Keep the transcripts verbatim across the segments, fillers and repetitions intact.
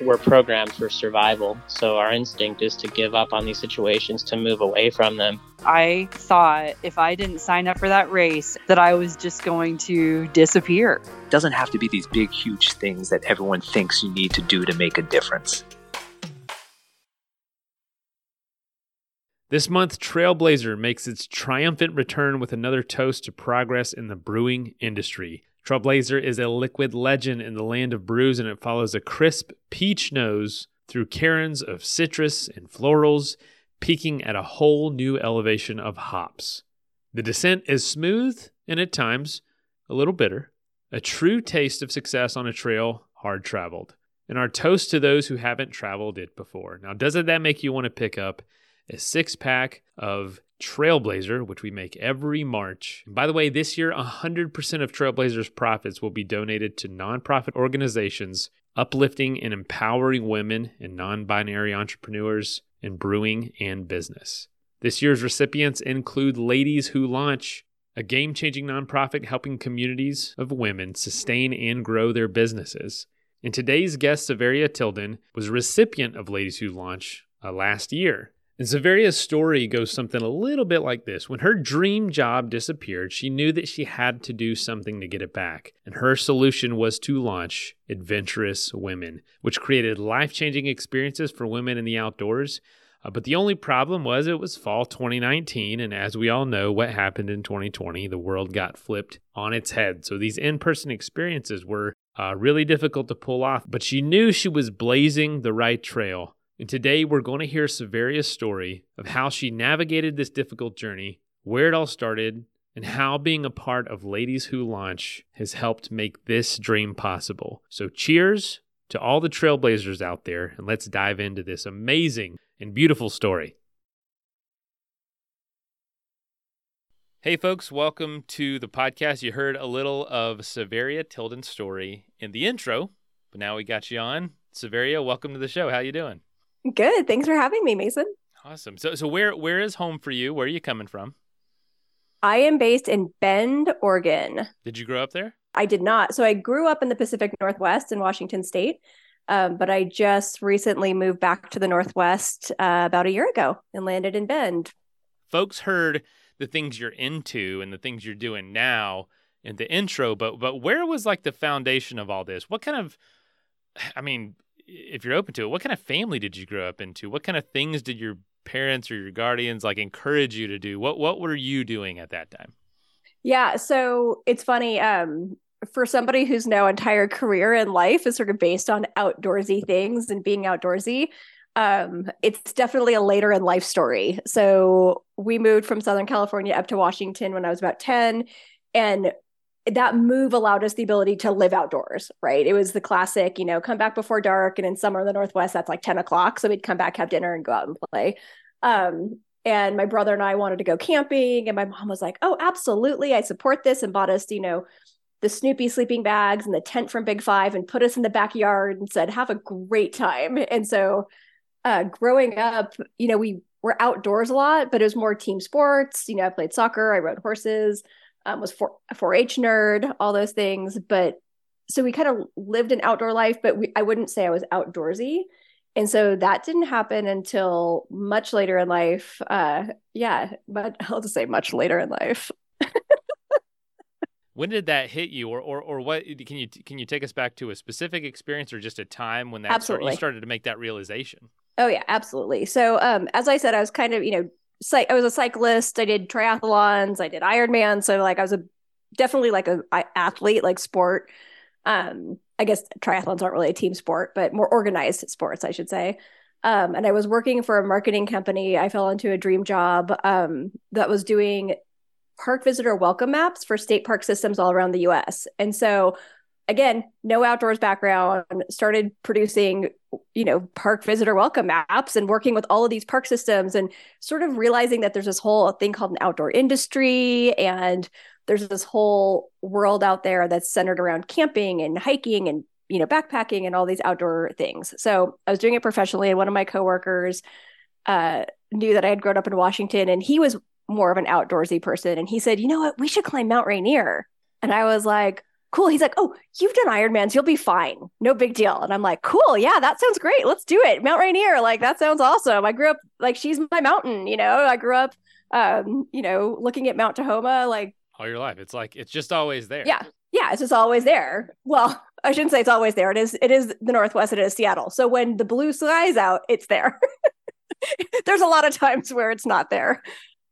We're programmed for survival, so our instinct is to give up on these situations, to move away from them. I thought if I didn't sign up for that race, that I was just going to disappear. It doesn't have to be these big, huge things that everyone thinks you need to do to make a difference. This month, Trailblazer makes its triumphant return with another toast to progress in the brewing industry. Trailblazer is a liquid legend in the land of brews, and it follows a crisp peach nose through cairns of citrus and florals, peaking at a whole new elevation of hops. The descent is smooth and at times a little bitter, a true taste of success on a trail hard traveled. And our toast to those who haven't traveled it before. Now, doesn't that make you want to pick up a six-pack of Trailblazer, which we make every March? And by the way, this year, one hundred percent of Trailblazer's profits will be donated to nonprofit organizations uplifting and empowering women and non-binary entrepreneurs in brewing and business. This year's recipients include Ladies Who Launch, a game-changing nonprofit helping communities of women sustain and grow their businesses. And today's guest, Saveria Tilden, was a recipient of Ladies Who Launch uh, last year. And Saveria's story goes something a little bit like this. When her dream job disappeared, she knew that she had to do something to get it back. And her solution was to launch Adventurous Women, which created life-changing experiences for women in the outdoors. Uh, but the only problem was it was fall twenty nineteen. And as we all know, what happened in twenty twenty, the world got flipped on its head. So these in-person experiences were uh, really difficult to pull off. But she knew she was blazing the right trail. And today we're going to hear Saveria's story of how she navigated this difficult journey, where it all started, and how being a part of Ladies Who Launch has helped make this dream possible. So cheers to all the Trailblazers out there, and let's dive into this amazing and beautiful story. Hey folks, welcome to the podcast. You heard a little of Saveria Tilden's story in the intro, but now we got you on. Saveria, welcome to the show. How you doing? Good. Thanks for having me, Mason. Awesome. So so where where is home for you? Where are you coming from? I am based in Bend, Oregon. Did you grow up there? I did not. So I grew up in the Pacific Northwest in Washington State, um, but I just recently moved back to the Northwest uh, about a year ago and landed in Bend. Folks heard the things you're into and the things you're doing now in the intro, but but where was like the foundation of all this? What kind of, I mean, if you're open to it, what kind of family did you grow up into? What kind of things did your parents or your guardians like encourage you to do? What what were you doing at that time? Yeah, so it's funny. Um, for somebody who's now entire career in life is sort of based on outdoorsy things and being outdoorsy, um, it's definitely a later in life story. So we moved from Southern California up to Washington when I was about ten, and that move allowed us the ability to live outdoors, right? It was the classic, you know, come back before dark. And in summer in the Northwest, that's like ten o'clock. So we'd come back, have dinner, and go out and play. Um, and my brother and I wanted to go camping. And my mom was like, oh, absolutely. I support this, and bought us, you know, the Snoopy sleeping bags and the tent from Big Five and put us in the backyard and said, have a great time. And so uh, growing up, you know, we were outdoors a lot, but it was more team sports. You know, I played soccer, I rode horses, Um, was for, a four H nerd, all those things. But so we kind of lived an outdoor life, but we, I wouldn't say I was outdoorsy. And so that didn't happen until much later in life. Uh, yeah, but I'll just say much later in life. When did that hit you, or, or or what? Can you can you take us back to a specific experience or just a time when that started, you started to make that realization? Oh yeah, absolutely. So um, as I said, I was kind of, you know, I was a cyclist. I did triathlons. I did Ironman. So like I was a definitely like a, a athlete, like sport. Um, I guess triathlons aren't really a team sport, but more organized sports, I should say. Um, and I was working for a marketing company. I fell into a dream job um, that was doing park visitor welcome maps for state park systems all around the U S. And so again, no outdoors background, started producing, you know, park visitor welcome maps and working with all of these park systems and sort of realizing that there's this whole thing called an outdoor industry and there's this whole world out there that's centered around camping and hiking and, you know, backpacking and all these outdoor things. So I was doing it professionally, and one of my coworkers uh, knew that I had grown up in Washington, and he was more of an outdoorsy person. And he said, you know what, we should climb Mount Rainier. And I was like, cool. He's like, oh, you've done Ironmans. You'll be fine. No big deal. And I'm like, cool. Yeah, that sounds great. Let's do it. Mount Rainier. Like, that sounds awesome. I grew up, like, she's my mountain, you know, I grew up, um, you know, looking at Mount Tahoma, like. All your life. It's like, it's just always there. Yeah. Yeah. It's just always there. Well, I shouldn't say it's always there. It is, it is the Northwest. It is Seattle. So when the blue sky's out, it's there. There's a lot of times where it's not there.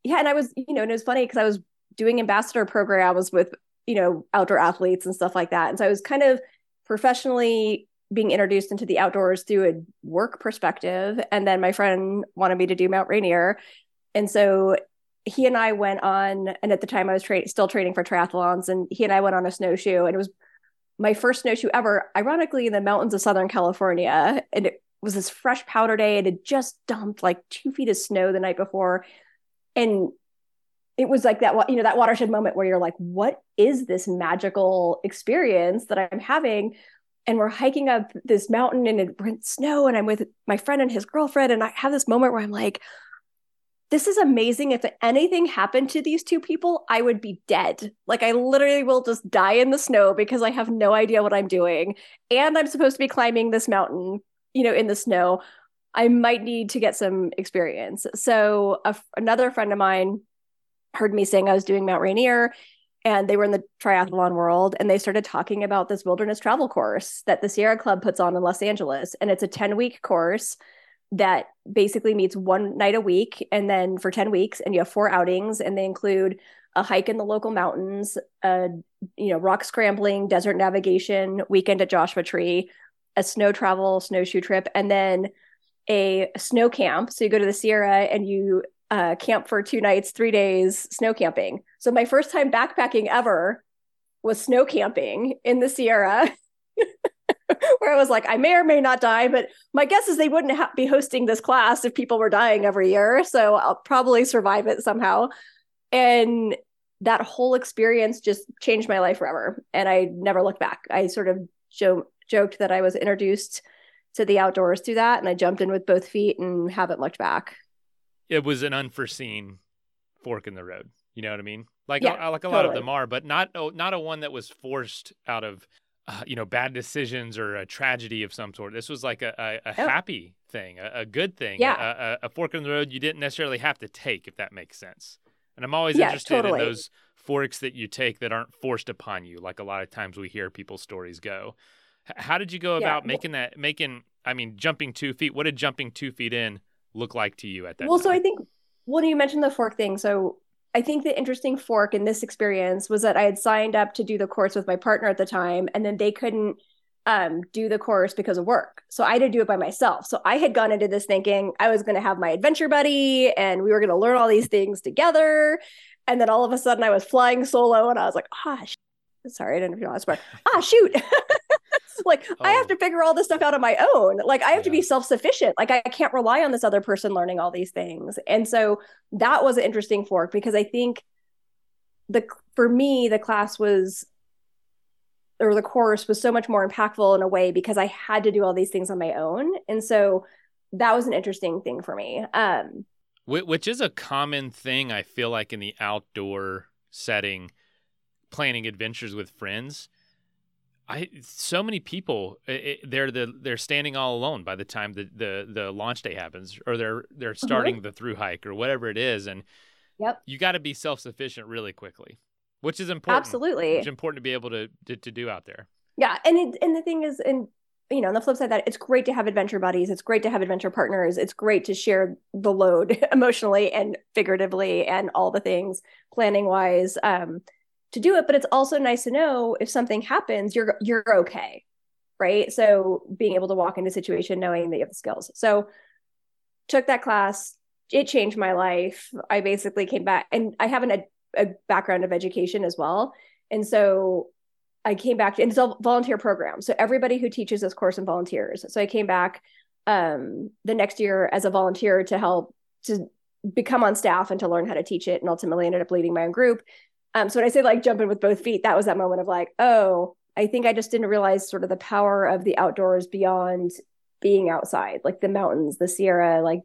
Yeah. And I was, you know, and it was funny because I was doing ambassador programs with, you know, outdoor athletes and stuff like that. And so I was kind of professionally being introduced into the outdoors through a work perspective. And then my friend wanted me to do Mount Rainier. And so he and I went on, and at the time I was tra- still training for triathlons, and he and I went on a snowshoe, and it was my first snowshoe ever, ironically, in the mountains of Southern California. And it was this fresh powder day. It had just dumped like two feet of snow the night before. And it was like that, you know, that watershed moment where you're like, what is this magical experience that I'm having? And we're hiking up this mountain and it went snow, and I'm with my friend and his girlfriend. And I have this moment where I'm like, this is amazing. If anything happened to these two people, I would be dead. Like, I literally will just die in the snow because I have no idea what I'm doing. And I'm supposed to be climbing this mountain, you know, in the snow. I might need to get some experience. So a, another friend of mine heard me saying I was doing Mount Rainier, and they were in the triathlon world, and they started talking about this wilderness travel course that the Sierra Club puts on in Los Angeles. And it's a ten week course that basically meets one night a week, and then for ten weeks, and you have four outings, and they include a hike in the local mountains, a, you know, rock scrambling, desert navigation weekend at Joshua Tree, a snow travel snowshoe trip, and then a snow camp. So you go to the Sierra and you Uh, camp for two nights, three days, snow camping. So my first time backpacking ever was snow camping in the Sierra, where I was like, I may or may not die, but my guess is they wouldn't ha- be hosting this class if people were dying every year. So I'll probably survive it somehow. And that whole experience just changed my life forever. And I never looked back. I sort of jo- joked that I was introduced to the outdoors through that. And I jumped in with both feet and haven't looked back. It was an unforeseen fork in the road. You know what I mean? Like, yeah, like a totally. Lot of them are, but not not a one that was forced out of, uh, you know, bad decisions or a tragedy of some sort. This was like a, a, a oh. happy thing, a, a good thing, yeah. a, a, a fork in the road you didn't necessarily have to take, if that makes sense. And I'm always yeah, interested totally. in those forks that you take that aren't forced upon you. Like, a lot of times we hear people's stories go. H- how did you go about yeah. making that, making, I mean, jumping two feet? What did jumping two feet in look like to you at that well time? So I think, well, you mentioned the fork thing. So I think the interesting fork in this experience was that I had signed up to do the course with my partner at the time, and then they couldn't um, do the course because of work. So I had to do it by myself. So I had gone into this thinking I was going to have my adventure buddy and we were going to learn all these things together. And then all of a sudden I was flying solo, and I was like, ah, oh, sorry, I didn't know that word. Ah, shoot. Like, oh. I have to figure all this stuff out on my own. Like, I have yeah. to be self-sufficient. Like, I can't rely on this other person learning all these things. And so that was an interesting fork, because I think the, for me, the class was, or the course was so much more impactful in a way, because I had to do all these things on my own. And so that was an interesting thing for me. Um, Which is a common thing, I feel like, in the outdoor setting, planning adventures with friends. I, so many people, it, they're the they're standing all alone by the time the, the, the launch day happens, or they're they're starting mm-hmm. the through hike or whatever it is, and yep. you got to be self sufficient really quickly, which is important. Absolutely, it's important to be able to, to to do out there. Yeah, and it, and the thing is, and you know, on the flip side of that, it's great to have adventure buddies. It's great to have adventure partners. It's great to share the load emotionally and figuratively and all the things planning wise. Um, to do it, but it's also nice to know if something happens, you're you're okay, right? So being able to walk into a situation knowing that you have the skills. So took that class, it changed my life. I basically came back, and I have an, a, a background of education as well. And so I came back, and it's a volunteer program. So everybody who teaches this course and volunteers. So I came back um, the next year as a volunteer to help, to become on staff and to learn how to teach it, and ultimately ended up leading my own group. Um, so when I say like jumping with both feet, that was that moment of like, oh, I think I just didn't realize sort of the power of the outdoors beyond being outside, like the mountains, the Sierra, like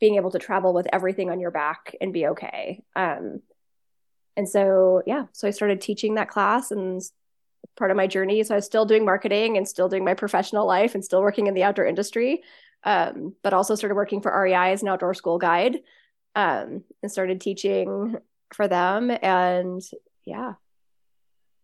being able to travel with everything on your back and be okay. Um, and so, yeah, so I started teaching that class and part of my journey. So I was still doing marketing and still doing my professional life and still working in the outdoor industry, um, but also started working for R E I as an outdoor school guide, um, and started teaching for them. And yeah.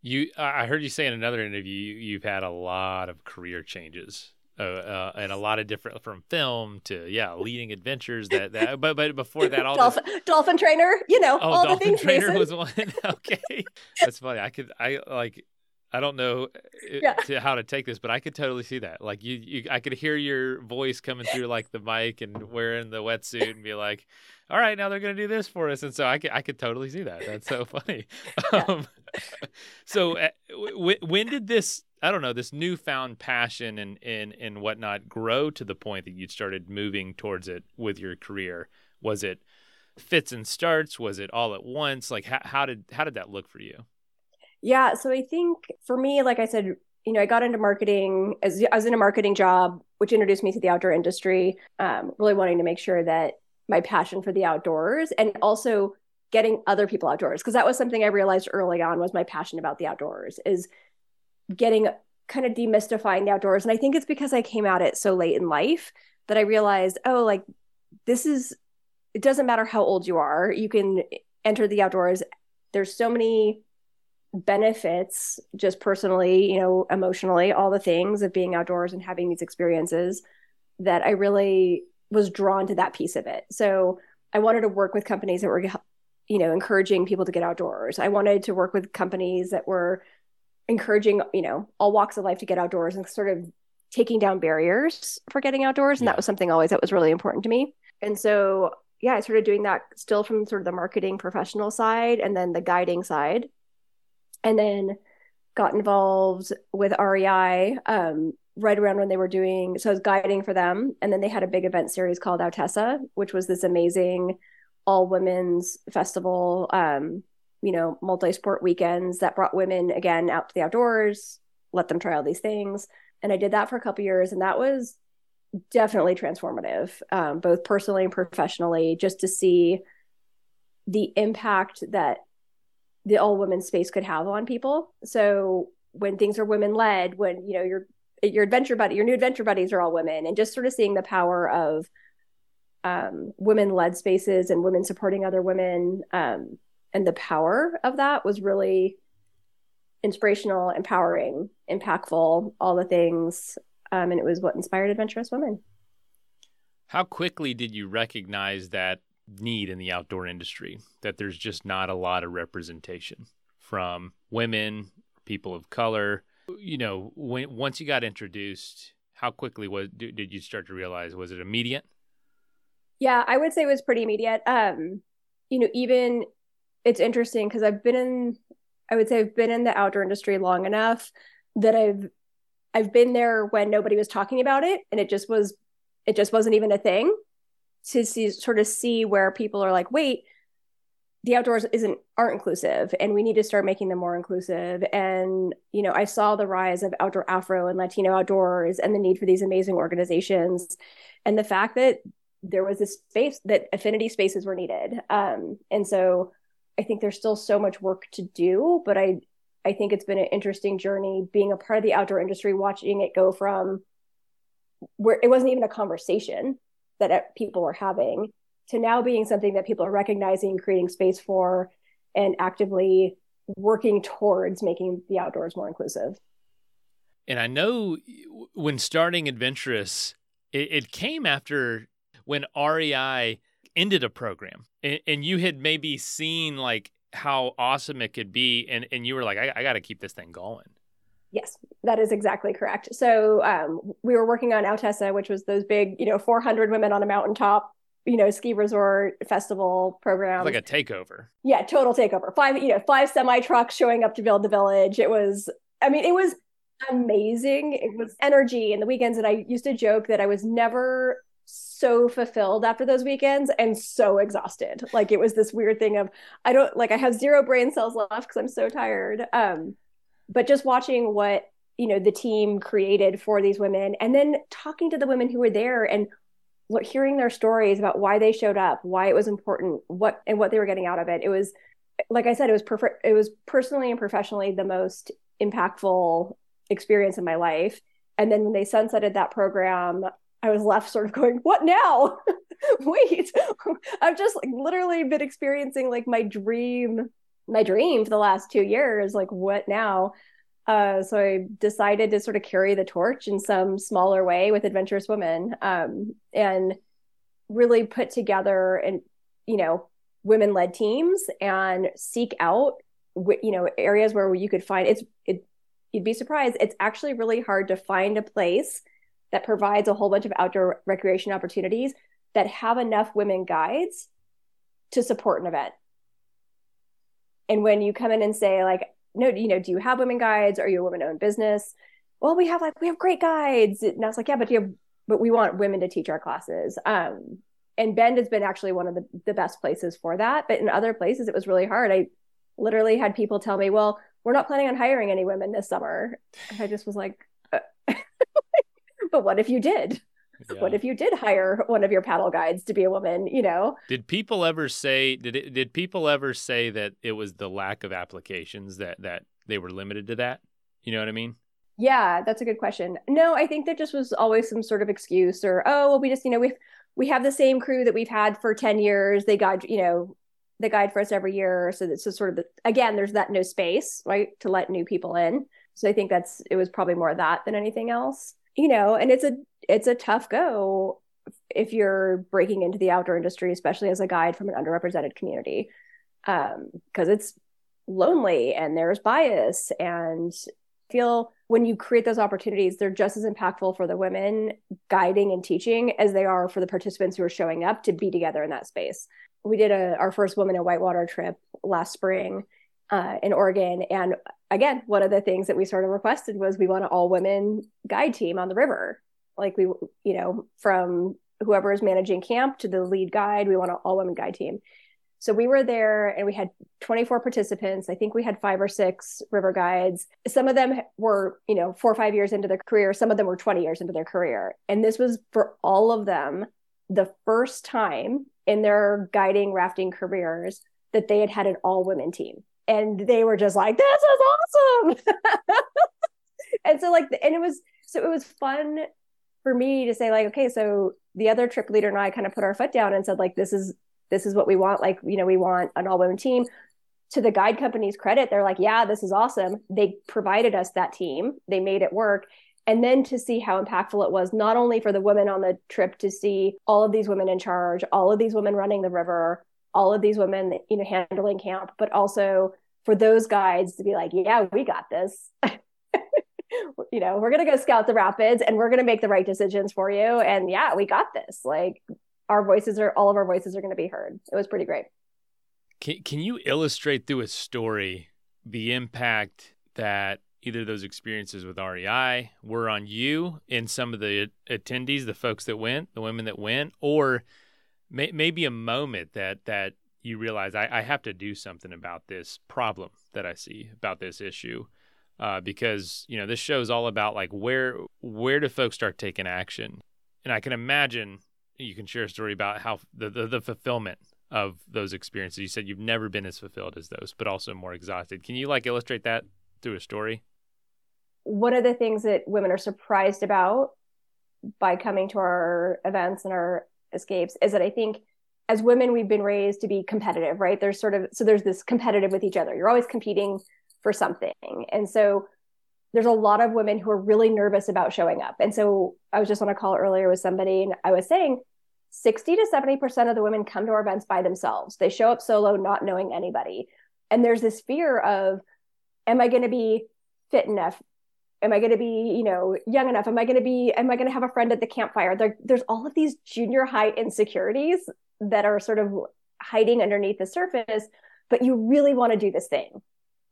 You, I heard you say in another interview, you, you've had a lot of career changes, uh, uh, and a lot of different, from film to yeah, leading adventures. That, that but but before that, all dolphin, this... dolphin trainer, you know, oh, all dolphin the things. Trainer Mason. Was one. Okay, that's funny. I could, I like, I don't know it, yeah. to how to take this, but I could totally see that. Like you, you, I could hear your voice coming through like the mic and wearing the wetsuit and be like, all right, now they're going to do this for us. And so I could, I could totally see that. That's so funny. Yeah. Um, so uh, w- when did this, I don't know, this newfound passion and, and, and whatnot grow to the point that you started moving towards it with your career? Was it fits and starts? Was it all at once? Like how, how did, how did that look for you? Yeah. So I think for me, like I said, you know, I got into marketing as I was in a marketing job, which introduced me to the outdoor industry, um, really wanting to make sure that my passion for the outdoors and also getting other people outdoors. Cause that was something I realized early on was my passion about the outdoors is getting kind of demystifying the outdoors. And I think it's because I came at it so late in life that I realized, oh, like this is, it doesn't matter how old you are. You can enter the outdoors. There's so many benefits just personally, you know, emotionally, all the things of being outdoors and having these experiences that I really was drawn to that piece of it. So I wanted to work with companies that were, you know, encouraging people to get outdoors. I wanted to work with companies that were encouraging, you know, all walks of life to get outdoors and sort of taking down barriers for getting outdoors. And that was something always that was really important to me. And so, yeah, I started doing that still from sort of the marketing professional side and then the guiding side. And then got involved with R E I um, right around when they were doing, so I was guiding for them. And then they had a big event series called Outessa, which was this amazing all women's festival, um, you know, multi-sport weekends that brought women again out to the outdoors, let them try all these things. And I did that for a couple of years. And that was definitely transformative, um, both personally and professionally, just to see the impact that the all women space could have on people. So when things are women led, when, you know, your, your adventure buddy, your new adventure buddies are all women and just sort of seeing the power of um, women led spaces and women supporting other women um, and the power of that was really inspirational, empowering, impactful, all the things. Um, and it was what inspired Adventurous Women. How quickly did you recognize that need in the outdoor industry, that there's just not a lot of representation from women, people of color? You know, when, once you got introduced, how quickly was did you start to realize? Was it immediate? Yeah, I would say it was pretty immediate. Um, you know, even it's interesting because I've been in, I would say I've been in the outdoor industry long enough that I've I've been there when nobody was talking about it, and it just was, it just wasn't even a thing. To see, sort of see where people are like, wait, the outdoors isn't aren't inclusive, and we need to start making them more inclusive. And you know, I saw the rise of Outdoor Afro and Latino Outdoors, and the need for these amazing organizations, and the fact that there was this space that affinity spaces were needed. Um, and so, I think there's still so much work to do, but I I think it's been an interesting journey being a part of the outdoor industry, watching it go from where it wasn't even a conversation that people are having to now being something that people are recognizing, creating space for, and actively working towards making the outdoors more inclusive. And I know when starting Adventurous, it, it came after when R E I ended a program and, and you had maybe seen like how awesome it could be. And, and you were like, I, I got to keep this thing going. Yes, that is exactly correct. So um, we were working on Outessa, which was those big, you know, four hundred women on a mountaintop, you know, ski resort festival program. Like a takeover. Yeah, total takeover. Five, you know, five semi trucks showing up to build the village. It was, I mean, it was amazing. It was energy. And the weekends that I used to joke that I was never so fulfilled after those weekends and so exhausted. Like, it was this weird thing of, I don't like, I have zero brain cells left because I'm so tired. Um, but just watching what, you know, the team created for these women, and then talking to the women who were there and hearing their stories about why they showed up, why it was important, what, and what they were getting out of it. It was, like I said, it was perfect. It was personally and professionally the most impactful experience in my life. And then when they sunsetted that program, I was left sort of going, what now? Wait, I've just like literally been experiencing like my dream, my dream for the last two years. Like, what now? Uh, so I decided to sort of carry the torch in some smaller way with Adventurous Women, um, and really put together and, you know, women-led teams and seek out, you know, areas where you could find it's, it, you'd be surprised. It's actually really hard to find a place that provides a whole bunch of outdoor recreation opportunities that have enough women guides to support an event. And when you come in and say like, no, you know, do you have women guides? Are you a women-owned business? Well, we have like, we have great guides. And I was like, yeah, but you have, but we want women to teach our classes. Um, and Bend has been actually one of the, the best places for that. But in other places, it was really hard. I literally had people tell me, well, we're not planning on hiring any women this summer. And I just was like, uh, but what if you did? Yeah. What if you did hire one of your paddle guides to be a woman, you know? Did people ever say, did it, did people ever say that it was the lack of applications that, that they were limited to that? You know what I mean? Yeah, that's a good question. No, I think that just was always some sort of excuse, or, oh, well, we just, you know, we we have the same crew that we've had for ten years. They guide, you know, they guide for us every year. So that's just sort of, the, again, there's that no space, right, to let new people in. So I think that's, it was probably more of that than anything else. You know, and it's a it's a tough go if you're breaking into the outdoor industry, especially as a guide from an underrepresented community, um, because it's lonely and there's bias. And I feel when you create those opportunities, they're just as impactful for the women guiding and teaching as they are for the participants who are showing up to be together in that space. We did a, our first Women in Whitewater trip last spring uh, in Oregon, and again, one of the things that we sort of requested was we want an all women guide team on the river. Like we, you know, from whoever is managing camp to the lead guide, we want an all women guide team. So we were there and we had twenty-four participants. I think we had five or six river guides. Some of them were, you know, four or five years into their career. Some of them were twenty years into their career. And this was for all of them, the first time in their guiding rafting careers that they had had an all women team. And they were just like, this is awesome. And so like, and it was, so it was fun for me to say like, okay, so the other trip leader and I kind of put our foot down and said like, this is, this is what we want. Like, you know, we want an all women team. To the guide company's credit, they're like, yeah, this is awesome. They provided us that team. They made it work. And then to see how impactful it was, not only for the women on the trip to see all of these women in charge, all of these women running the river, all of these women, you know, handling camp, but also for those guides to be like, yeah, we got this. You know, we're going to go scout the rapids and we're going to make the right decisions for you. And yeah, we got this. Like our voices are, all of our voices are going to be heard. It was pretty great. Can, can you illustrate through a story the impact that either those experiences with R E I were on you and some of the attendees, the folks that went, the women that went, or maybe a moment that that you realize I, I have to do something about this problem that I see, about this issue, uh, because you know this show is all about like where where do folks start taking action, and I can imagine you can share a story about how the the, the fulfillment of those experiences. You said you've never been as fulfilled as those, but also more exhausted. Can you like illustrate that through a story? One of the things that women are surprised about by coming to our events and our escapes is that I think as women we've been raised to be competitive, right? There's sort of, so there's this competitive with each other. You're always competing for something. And so there's a lot of women who are really nervous about showing up. And so I was just on a call earlier with somebody and I was saying sixty to seventy percent of the women come to our events by themselves. They show up solo, not knowing anybody. And there's this fear of, am I going to be fit enough? Am I going to be, you know, young enough? Am I going to be, am I going to have a friend at the campfire? There, there's all of these junior high insecurities that are sort of hiding underneath the surface, but you really want to do this thing.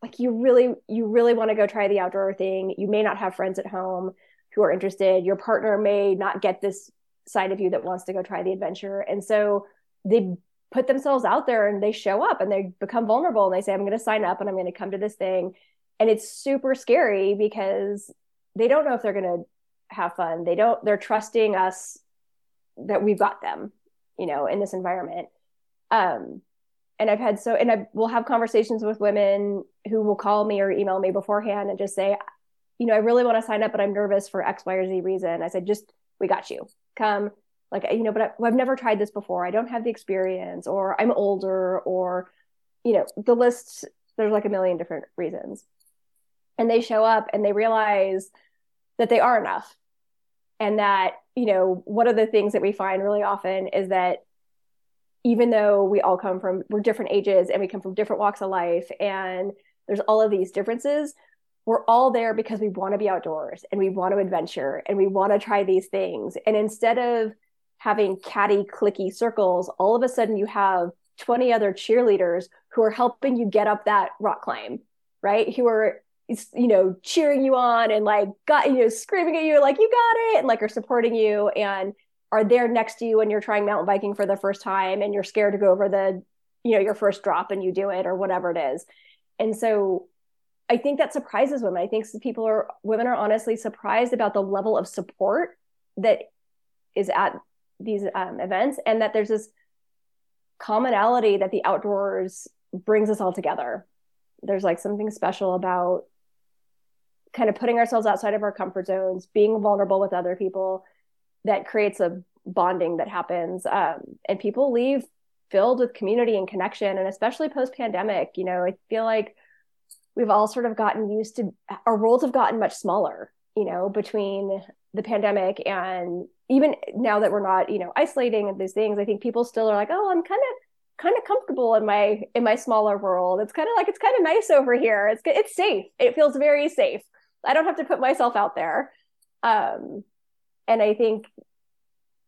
Like you really, you really want to go try the outdoor thing. You may not have friends at home who are interested. Your partner may not get this side of you that wants to go try the adventure. And so they put themselves out there and they show up and they become vulnerable and they say, I'm going to sign up and I'm going to come to this thing. And it's super scary because they don't know if they're going to have fun. They don't, they're trusting us that we've got them, you know, in this environment. Um, and I've had so, and I will have conversations with women who will call me or email me beforehand and just say, you know, I really want to sign up, but I'm nervous for X, Y, or Z reason. I said, just, we got you. Come. Like, you know, but I, I've never tried this before. I don't have the experience, or I'm older, or, you know, the list, there's like a million different reasons. And they show up and they realize that they are enough. And that, you know, one of the things that we find really often is that even though we all come from, we're different ages and we come from different walks of life, and there's all of these differences, we're all there because we want to be outdoors and we want to adventure and we want to try these things. And instead of having catty, clicky circles, all of a sudden you have twenty other cheerleaders who are helping you get up that rock climb, right? Who are, you know, cheering you on and like, got, you know, screaming at you, like, you got it, and like are supporting you and are there next to you when you're trying mountain biking for the first time and you're scared to go over the, you know, your first drop and you do it or whatever it is. And so I think that surprises women. I think people are, women are honestly surprised about the level of support that is at these um, events, and that there's this commonality that the outdoors brings us all together. There's like something special about kind of putting ourselves outside of our comfort zones, being vulnerable with other people, that creates a bonding that happens. Um, and people leave filled with community and connection. And especially post pandemic, you know, I feel like we've all sort of gotten used to, our roles have gotten much smaller, you know, between the pandemic and even now that we're not, you know, isolating and these things. I think people still are like, oh, I'm kind of, kind of comfortable in my, in my smaller world. It's kind of like, it's kind of nice over here. It's it's safe. It feels very safe. I don't have to put myself out there. Um, and I think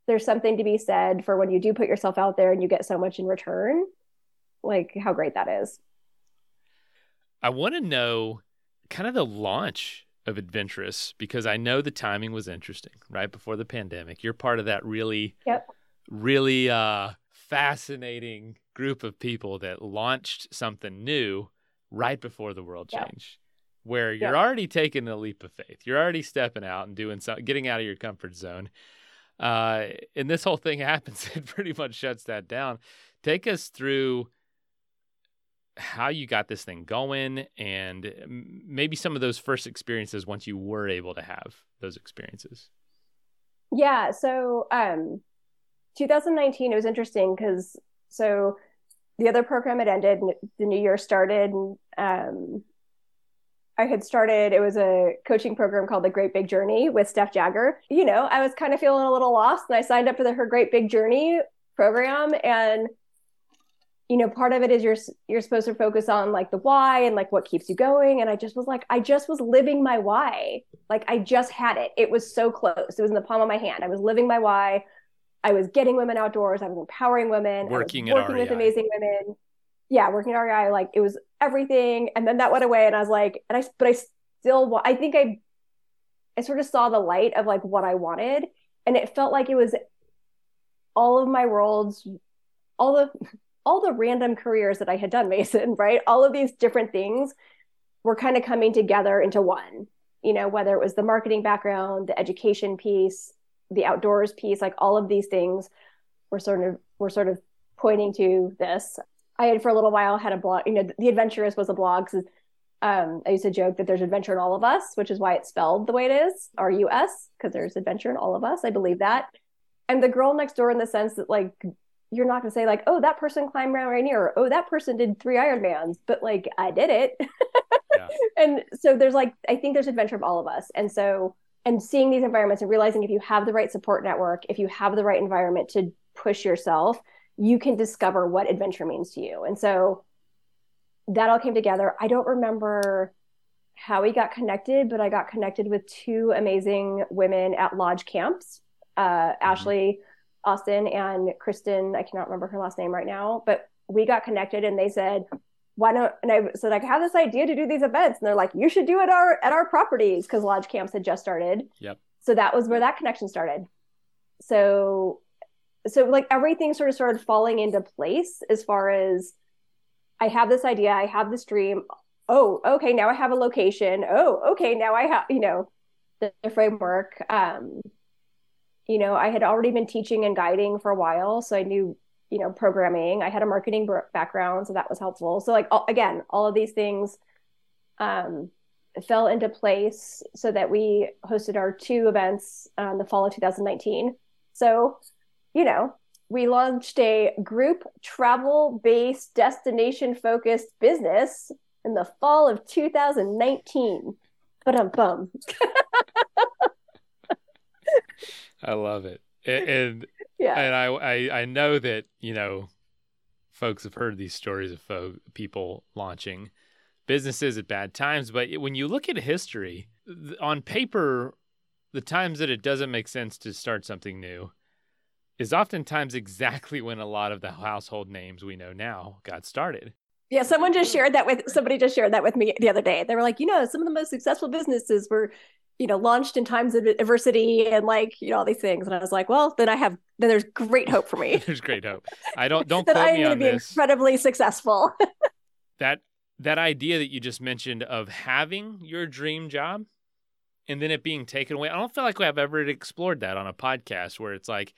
there's something to be said for when you do put yourself out there and you get so much in return, like how great that is. I want to know kind of the launch of Adventurous, because I know the timing was interesting right before the pandemic. You're part of that really, yep. really uh, fascinating group of people that launched something new right before the world yep. changed, where you're yep. already taking the leap of faith. You're already stepping out and doing something, getting out of your comfort zone. Uh, and this whole thing happens. It pretty much shuts that down. Take us through how you got this thing going, and maybe some of those first experiences once you were able to have those experiences. Yeah. So, um, two thousand nineteen, it was interesting because, so the other program had ended and the new year started. And, um, I had started, it was a coaching program called The Great Big Journey with Steph Jagger. You know, I was kind of feeling a little lost, and I signed up for the, her Great Big Journey program. And you know, part of it is you're you're supposed to focus on like the why and like what keeps you going. And I just was like, I just was living my why. Like I just had it. It was so close. It was in the palm of my hand. I was living my why. I was getting women outdoors. I was empowering women. Working, I was working at R E I with amazing women. Yeah, working at R E I. Like it was everything. And then that went away, and I was like, and I but I still I think I I sort of saw the light of like what I wanted, and it felt like it was all of my worlds, all the. all the random careers that I had done, Mason, right? All of these different things were kind of coming together into one, you know, whether it was the marketing background, the education piece, the outdoors piece, like all of these things were sort of, were sort of pointing to this. I had for a little while had a blog, you know, The Adventurous was a blog. So, um, I used to joke that there's adventure in all of us, which is why it's spelled the way it is, R U S, because there's adventure in all of us. I believe that. And the girl next door in the sense that like, you're not gonna say like, oh, that person climbed Mount Rainier, or, oh, that person did three Ironmans, but like I did it. Yeah. And so there's like, I think there's adventure of all of us. And so, and seeing these environments and realizing if you have the right support network, if you have the right environment to push yourself, you can discover what adventure means to you. And so that all came together. I don't remember how we got connected, but I got connected with two amazing women at Lodge Camps, uh, mm-hmm. Ashley Austin and Kristen, I cannot remember her last name right now, but we got connected and they said, why don't, and I said, I have this idea to do these events. And they're like, you should do it our, at our properties, because Lodge Camps had just started. Yep. So that was where that connection started. so, so like everything sort of started falling into place as far as I have this idea, I have this dream. Oh, okay. Now I have a location. Oh, okay. Now I have, you know, the, the framework. Um, you know, I had already been teaching and guiding for a while. So I knew, you know, programming, I had a marketing background, so that was helpful. So like, all, again, all of these things, um, fell into place so that we hosted our two events um, the fall of two thousand nineteen. So, you know, we launched a group travel-based, destination-focused business in the fall of two thousand nineteen. Ba-dum-bum. I love it. And, and, yeah. and I, I, I know that, you know, folks have heard these stories of folk, people launching businesses at bad times, but when you look at history, on paper, the times that it doesn't make sense to start something new is oftentimes exactly when a lot of the household names we know now got started. Yeah, someone just shared that with somebody just shared that with me the other day. They were like, you know, some of the most successful businesses were, you know, launched in times of adversity and like, you know, all these things. And I was like, well, then I have, then there's great hope for me. There's great hope. I don't don't quote me on this. That I'm going to be incredibly successful. that That idea that you just mentioned of having your dream job and then it being taken away, I don't feel like I've ever explored that on a podcast where it's like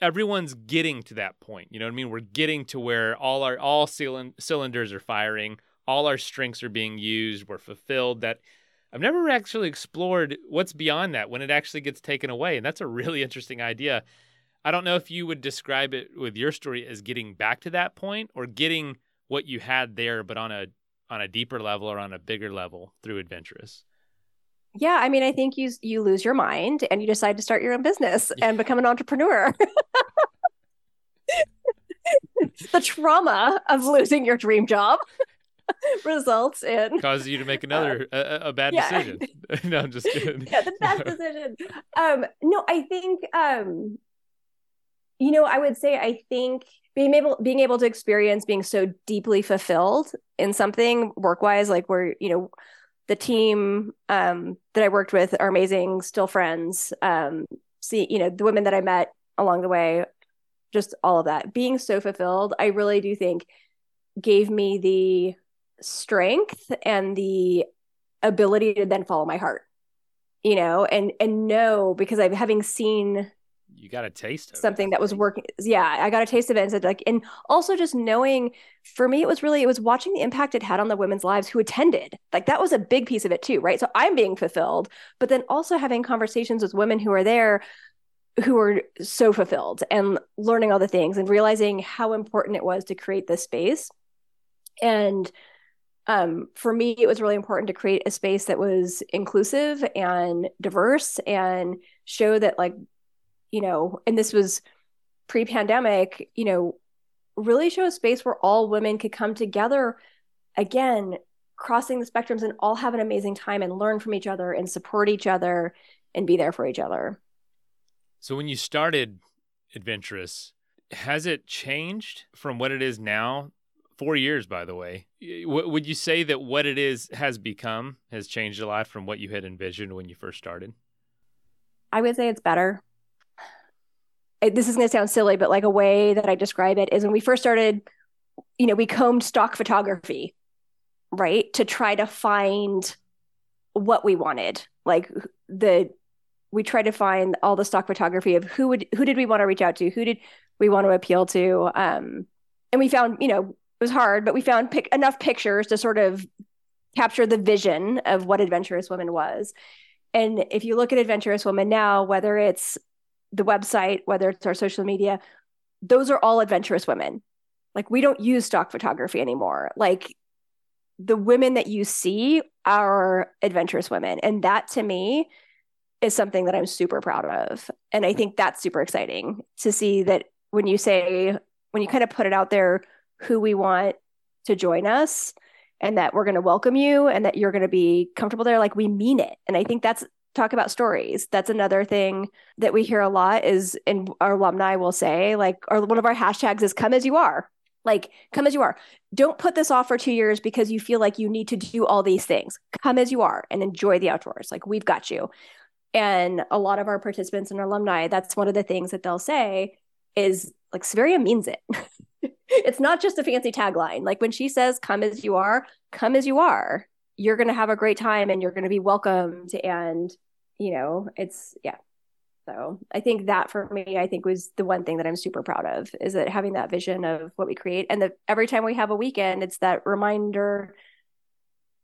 everyone's getting to that point. You know what I mean? We're getting to where all our all cylind- cylinders are firing, all our strengths are being used, we're fulfilled. That I've never actually explored what's beyond that when it actually gets taken away, and that's a really interesting idea. I don't know if you would describe it with your story as getting back to that point or getting what you had there, but on a on a deeper level or on a bigger level through Adventurous. Yeah, I mean, I think you you lose your mind and you decide to start your own business yeah. and become an entrepreneur. The trauma of losing your dream job results in causes you to make another uh, a, a bad yeah. decision. No, I'm just kidding. Yeah, the bad decision. Um, no, I think um, you know, I would say I think. Being able, being able to experience being so deeply fulfilled in something work-wise, like where, you know, the team um, that I worked with are amazing, still friends. Um, see, you know, the women that I met along the way, just all of that. Being so fulfilled, I really do think gave me the strength and the ability to then follow my heart, you know, and, and know, because I've having seen... You got a taste of something it. that was working. Yeah, I got a taste of it. And said like, and also just knowing for me, it was really, it was watching the impact it had on the women's lives who attended. Like that was a big piece of it too, right? So I'm being fulfilled, but then also having conversations with women who are there, who are so fulfilled and learning all the things and realizing how important it was to create this space. And um, for me, it was really important to create a space that was inclusive and diverse and show that like, you know, and this was pre-pandemic, you know, really show a space where all women could come together, again, crossing the spectrums and all have an amazing time and learn from each other and support each other and be there for each other. So when you started Adventurous, has it changed from what it is now? Four years, by the way. Would you say that what it is has become has changed a lot from what you had envisioned when you first started? I would say it's better. This is going to sound silly, but like a way that I describe it is when we first started, you know, we combed stock photography, right? To try to find what we wanted. Like the, we tried to find all the stock photography of who would, who did we want to reach out to? Who did we want to appeal to? Um, and we found, you know, it was hard, but we found pick enough pictures to sort of capture the vision of what Adventurous Women was. And if you look at Adventurous Women now, whether it's the website, whether it's our social media, those are all adventurous women. Like we don't use stock photography anymore. Like the women that you see are adventurous women. And that to me is something that I'm super proud of. And I think that's super exciting to see that when you say, when you kind of put it out there, who we want to join us and that we're going to welcome you and that you're going to be comfortable there, like we mean it. And I think that's, talk about stories. That's another thing that we hear a lot is, and our alumni will say, like, or one of our hashtags is come as you are, like, come as you are. Don't put this off for two years because you feel like you need to do all these things. Come as you are and enjoy the outdoors. Like, we've got you. And a lot of our participants and our alumni, that's one of the things that they'll say is like, Saveria means it. It's not just a fancy tagline. Like when she says, come as you are, come as you are, you're going to have a great time and you're going to be welcomed. And, you know, it's, yeah. So I think that for me, I think was the one thing that I'm super proud of, is that having that vision of what we create. And that every time we have a weekend, it's that reminder,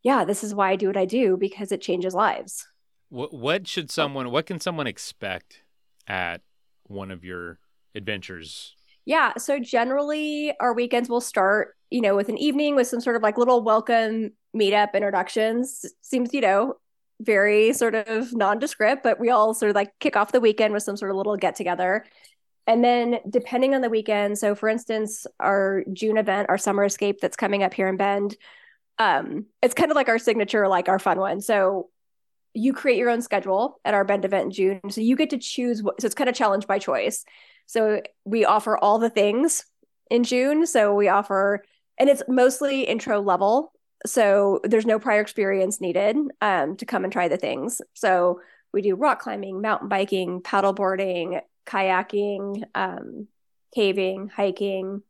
yeah, this is why I do what I do, because it changes lives. What, what should someone, what can someone expect at one of your adventures? Yeah. So generally our weekends will start, you know, with an evening with some sort of like little welcome meetup introductions. Seems, you know, very sort of nondescript, but we all sort of like kick off the weekend with some sort of little get together. And then depending on the weekend. So for instance, our June event, our summer escape that's coming up here in Bend, um, it's kind of like our signature, like our fun one. So you create your own schedule at our Bend event in June. So you get to choose what, so it's kind of challenge by choice. So we offer all the things in June. So we offer, and it's mostly intro level. So there's no prior experience needed um, to come and try the things. So we do rock climbing, mountain biking, paddle boarding, kayaking, um, caving, hiking,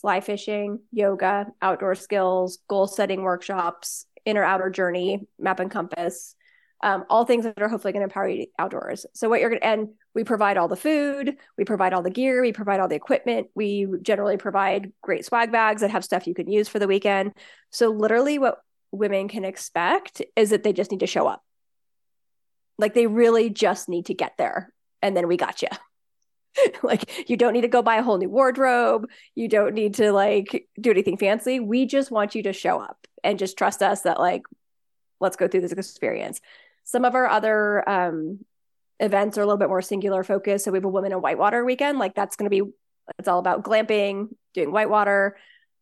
fly fishing, yoga, outdoor skills, goal setting workshops, inner outer journey, map and compass, um, all things that are hopefully going to empower you outdoors. So what you're going to, and we provide all the food, we provide all the gear, we provide all the equipment. We generally provide great swag bags that have stuff you can use for the weekend. So literally what women can expect is that they just need to show up. Like they really just need to get there. And then we got you. Like you don't need to go buy a whole new wardrobe. You don't need to like do anything fancy. We just want you to show up and just trust us that like, let's go through this experience. Some of our other, um, events are a little bit more singular focused. So we have a women in whitewater weekend. Like that's going to be, it's all about glamping, doing whitewater.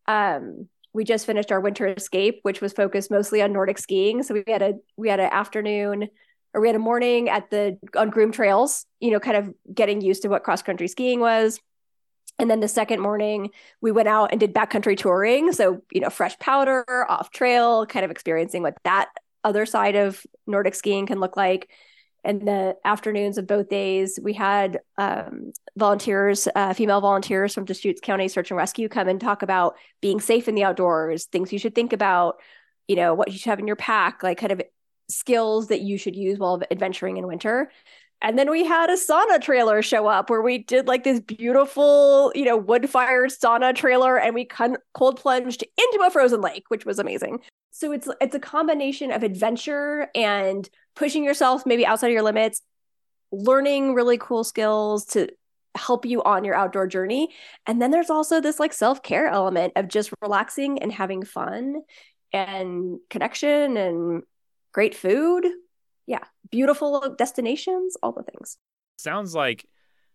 Um, we just finished our winter escape, which was focused mostly on Nordic skiing. So we had a, we had an afternoon or we had a morning at the, on groomed trails, you know, kind of getting used to what cross-country skiing was. And then the second morning we went out and did backcountry touring. So, you know, fresh powder, off trail, kind of experiencing what that other side of Nordic skiing can look like. And the afternoons of both days, we had um, volunteers, uh, female volunteers from Deschutes County Search and Rescue come and talk about being safe in the outdoors, things you should think about, you know, what you should have in your pack, like kind of skills that you should use while adventuring in winter. And then we had a sauna trailer show up where we did like this beautiful, you know, wood-fired sauna trailer, and we cold plunged into a frozen lake, which was amazing. So it's it's a combination of adventure and pushing yourself maybe outside of your limits, learning really cool skills to help you on your outdoor journey. And then there's also this like self-care element of just relaxing and having fun and connection and great food. Yeah. Beautiful destinations, all the things. Sounds like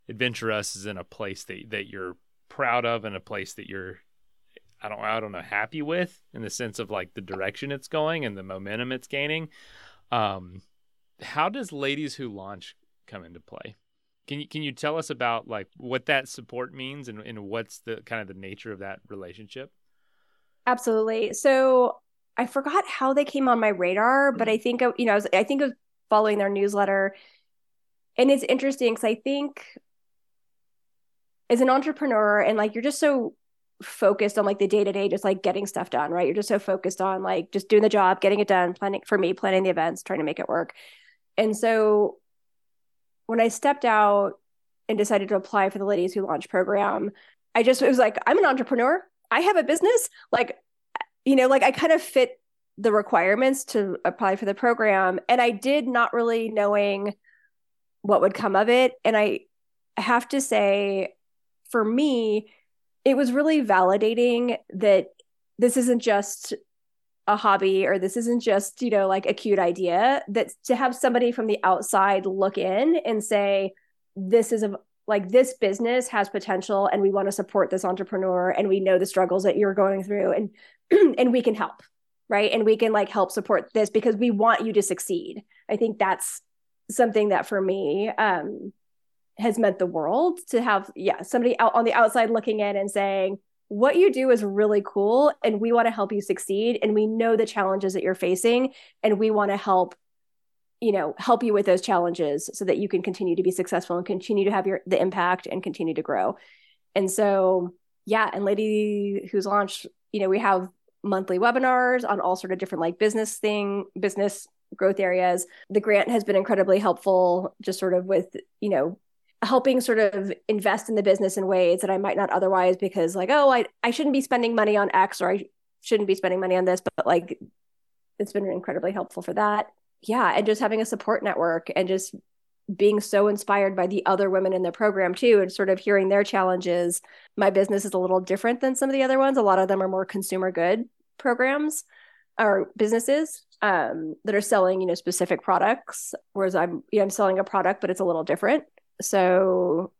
Adventurous is in a place that, that you're proud of and a place that you're I don't, I don't know, happy with, in the sense of like the direction it's going and the momentum it's gaining. Um, how does Ladies Who Launch come into play? Can you, can you tell us about like what that support means and, and what's the kind of the nature of that relationship? Absolutely. So I forgot how they came on my radar, but I think, you know, I, was, I think I was following their newsletter, and it's interesting because I think as an entrepreneur and like, you're just so focused on like the day-to-day, just like getting stuff done, right? You're just so focused on like just doing the job, getting it done, planning for me, planning the events, trying to make it work. And so when I stepped out and decided to apply for the Ladies Who Launch program, I just, it was like, I'm an entrepreneur. I have a business. Like, you know, like I kind of fit the requirements to apply for the program. And I did, not really knowing what would come of it. And I have to say, for me, it was really validating that this isn't just a hobby, or this isn't just, you know, like a cute idea, that to have somebody from the outside look in and say, this is a, like this business has potential and we want to support this entrepreneur and we know the struggles that you're going through and, and we can help, right? And we can like help support this because we want you to succeed. I think that's something that for me, um, has meant the world, to have, yeah, somebody out on the outside looking in and saying, what you do is really cool and we want to help you succeed. And we know the challenges that you're facing and we want to help you know, help you with those challenges so that you can continue to be successful and continue to have your the impact and continue to grow. And so, yeah, and Lady Who's Launched, you know, we have monthly webinars on all sort of different like business thing, business growth areas. The grant has been incredibly helpful just sort of with, you know, helping sort of invest in the business in ways that I might not otherwise, because like, oh, I, I shouldn't be spending money on X, or I shouldn't be spending money on this, but like, it's been incredibly helpful for that. Yeah. And just having a support network and just being so inspired by the other women in the program too, and sort of hearing their challenges. My business is a little different than some of the other ones. A lot of them are more consumer good programs or businesses um, that are selling, you know, specific products, whereas I'm, you know, I'm selling a product, but it's a little different. So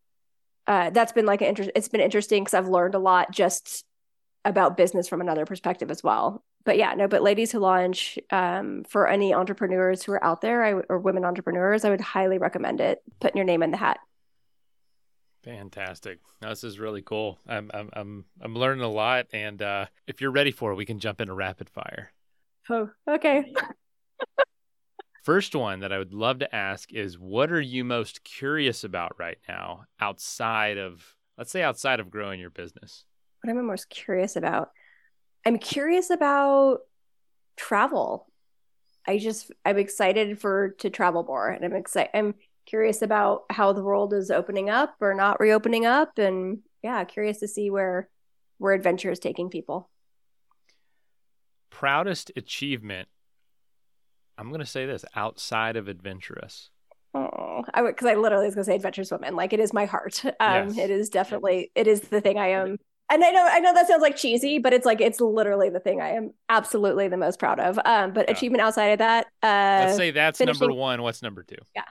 uh, that's been like an inter- it's been interesting because I've learned a lot just about business from another perspective as well. But yeah, no, but Ladies Who Launch, um, for any entrepreneurs who are out there, I, or women entrepreneurs, I would highly recommend it. Putting your name in the hat. Fantastic. No, this is really cool. I'm I'm I'm I'm learning a lot. And uh, if you're ready for it, we can jump into rapid fire. Oh, okay. First one that I would love to ask is, what are you most curious about right now outside of, let's say outside of growing your business? What am I most curious about? I'm curious about travel. I just, I'm excited for, to travel more, and I'm excited. I'm curious about how the world is opening up or not reopening up. And yeah, curious to see where, where adventure is taking people. Proudest achievement. I'm going to say this, outside of Adventurous. Oh, I would, because I literally was going to say Adventurous Women. Like, it is my heart. Um, yes. It is definitely, it is the thing I am. And I know, I know that sounds like cheesy, but it's like, it's literally the thing I am absolutely the most proud of. Um, but yeah. Achievement outside of that. Uh, Let's say that's finishing, number one. What's number two? Yeah.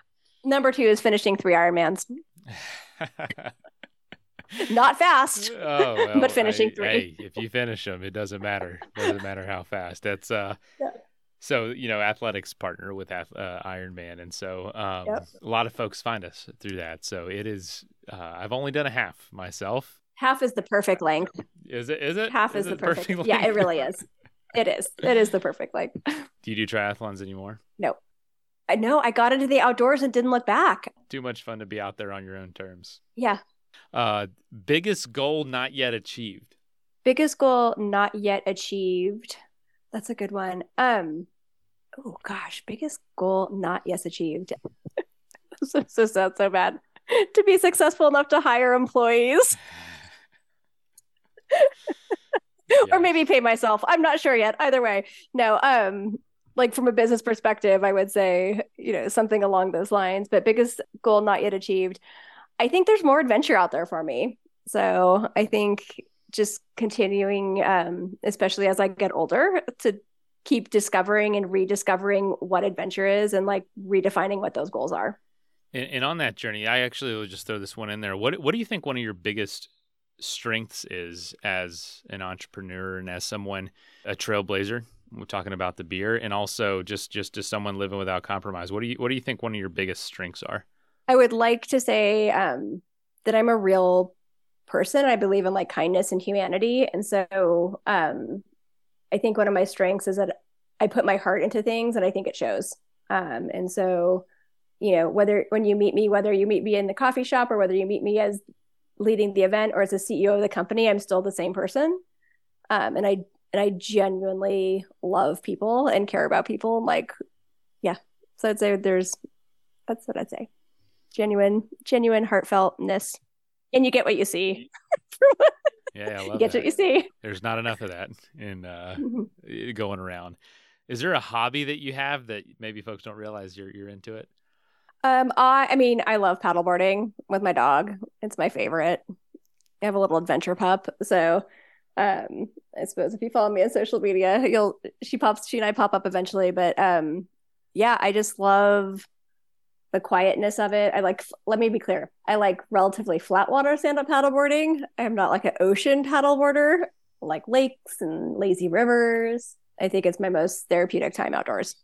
Number two is finishing three Ironmans. Not fast, oh, well, but finishing I, three. Hey, if you finish them, it doesn't matter. It doesn't matter how fast. That's, uh, yeah. So, you know, athletics partner with uh, Ironman. And so um, yep. a lot of folks find us through that. So it is, uh, I've only done a half myself. Half is the perfect length. Is it? Is it? Half is, is it the perfect, perfect length. Yeah, it really is. It is. It is the perfect length. Do you do triathlons anymore? No. I, no, I got into the outdoors and didn't look back. Too much fun to be out there on your own terms. Yeah. Uh, biggest goal not yet achieved. Biggest goal not yet achieved. That's a good one. Um. Oh gosh, biggest goal not yet achieved. So, so sounds so bad. To be successful enough to hire employees. Yes. Or maybe pay myself. I'm not sure yet. Either way, no. Um, like from a business perspective, I would say, you know, something along those lines. But biggest goal not yet achieved. I think there's more adventure out there for me. So I think just continuing, um, especially as I get older, to keep discovering and rediscovering what adventure is, and like redefining what those goals are. And, and on that journey, I actually will just throw this one in there. What What do you think one of your biggest strengths is as an entrepreneur and as someone, a trailblazer? We're talking about the beer, and also just just as someone living without compromise. What do you What do you think one of your biggest strengths are? I would like to say um, that I'm a real person. I believe in like kindness and humanity, and so um, I think one of my strengths is that I put my heart into things, and I think it shows. Um, and so, you know, whether when you meet me, whether you meet me in the coffee shop or whether you meet me as leading the event or as a C E O of the company, I'm still the same person. Um, and I, and I genuinely love people and care about people. Like, yeah. So I'd say there's, that's what I'd say. Genuine, genuine heartfeltness. And you get what you see. Yeah. I love you get that. What you see. There's not enough of that in uh, mm-hmm. going around. Is there a hobby that you have that maybe folks don't realize you're, you're into it? Um, I, I mean, I love paddleboarding with my dog. It's my favorite. I have a little adventure pup. So, um, I suppose if you follow me on social media, you'll, she pops, she and I pop up eventually, but, um, yeah, I just love the quietness of it. I like, let me be clear. I like relatively flat water stand up paddleboarding. I'm not like an ocean paddleboarder, like lakes and lazy rivers. I think it's my most therapeutic time outdoors.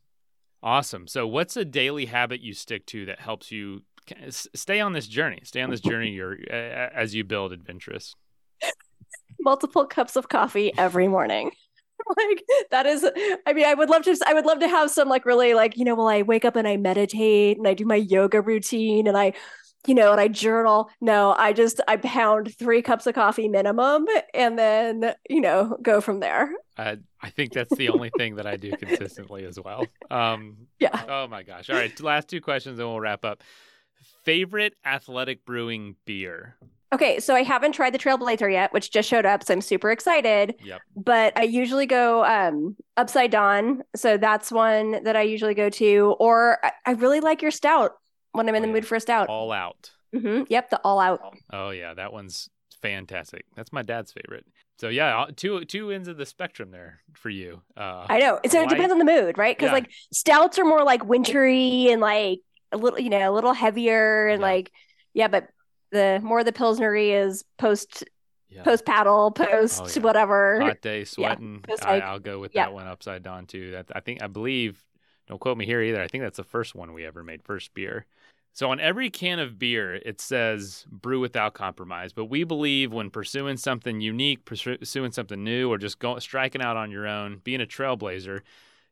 Awesome. So what's a daily habit you stick to that helps you stay on this journey, stay on this journey you're, uh, as you build Adventurous? Multiple cups of coffee every morning. Like that is, I mean, I would love to, I would love to have some like really like, you know, well, I wake up and I meditate and I do my yoga routine and I, you know, and I journal. No, I just, I pound three cups of coffee minimum and then, you know, go from there. I, I think that's the only thing that I do consistently as well. Um, yeah. Oh my gosh. All right. Last two questions and we'll wrap up. Favorite Athletic Brewing beer? Okay, so I haven't tried the Trailblazer yet, which just showed up, so I'm super excited. Yep. But I usually go um, Upside Down, so that's one that I usually go to. Or I, I really like your stout when I'm in oh, the yeah. mood for a stout. All Out. Mm-hmm. Yep, the All Out. Oh, yeah, that one's fantastic. That's my dad's favorite. So, yeah, two two ends of the spectrum there for you. Uh, I know. So light. It depends on the mood, right? Because, yeah. like, stouts are more, like, wintry and, like, a little, you know, a little heavier and, yeah. like, yeah, but... The more the Pilsnery is post, yeah. post paddle, post oh, yeah. whatever. Hot day, sweating. Yeah. I, I'll go with yeah. that one Upside Down too. That I think, I believe, don't quote me here either. I think that's the first one we ever made, first beer. So on every can of beer, it says brew without compromise. But we believe when pursuing something unique, pursuing something new, or just go, striking out on your own, being a trailblazer,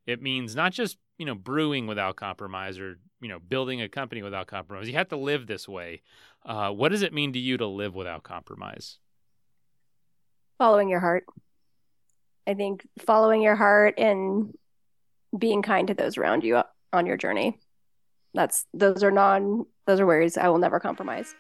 it means not just, you know, brewing without compromise or, you know, building a company without compromise. You have to live this way. Uh, what does it mean to you to live without compromise? Following your heart. I think following your heart and being kind to those around you on your journey. That's those are non those are words I will never compromise.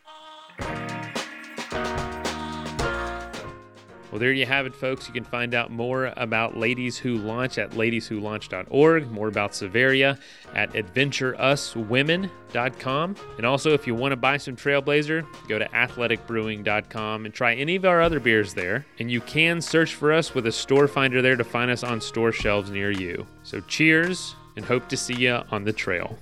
Well, there you have it, folks. You can find out more about Ladies Who Launch at ladies who launch dot org, more about Saveria at adventure us women dot com. And also, if you want to buy some Trailblazer, go to athletic brewing dot com and try any of our other beers there. And you can search for us with a store finder there to find us on store shelves near you. So cheers, and hope to see you on the trail.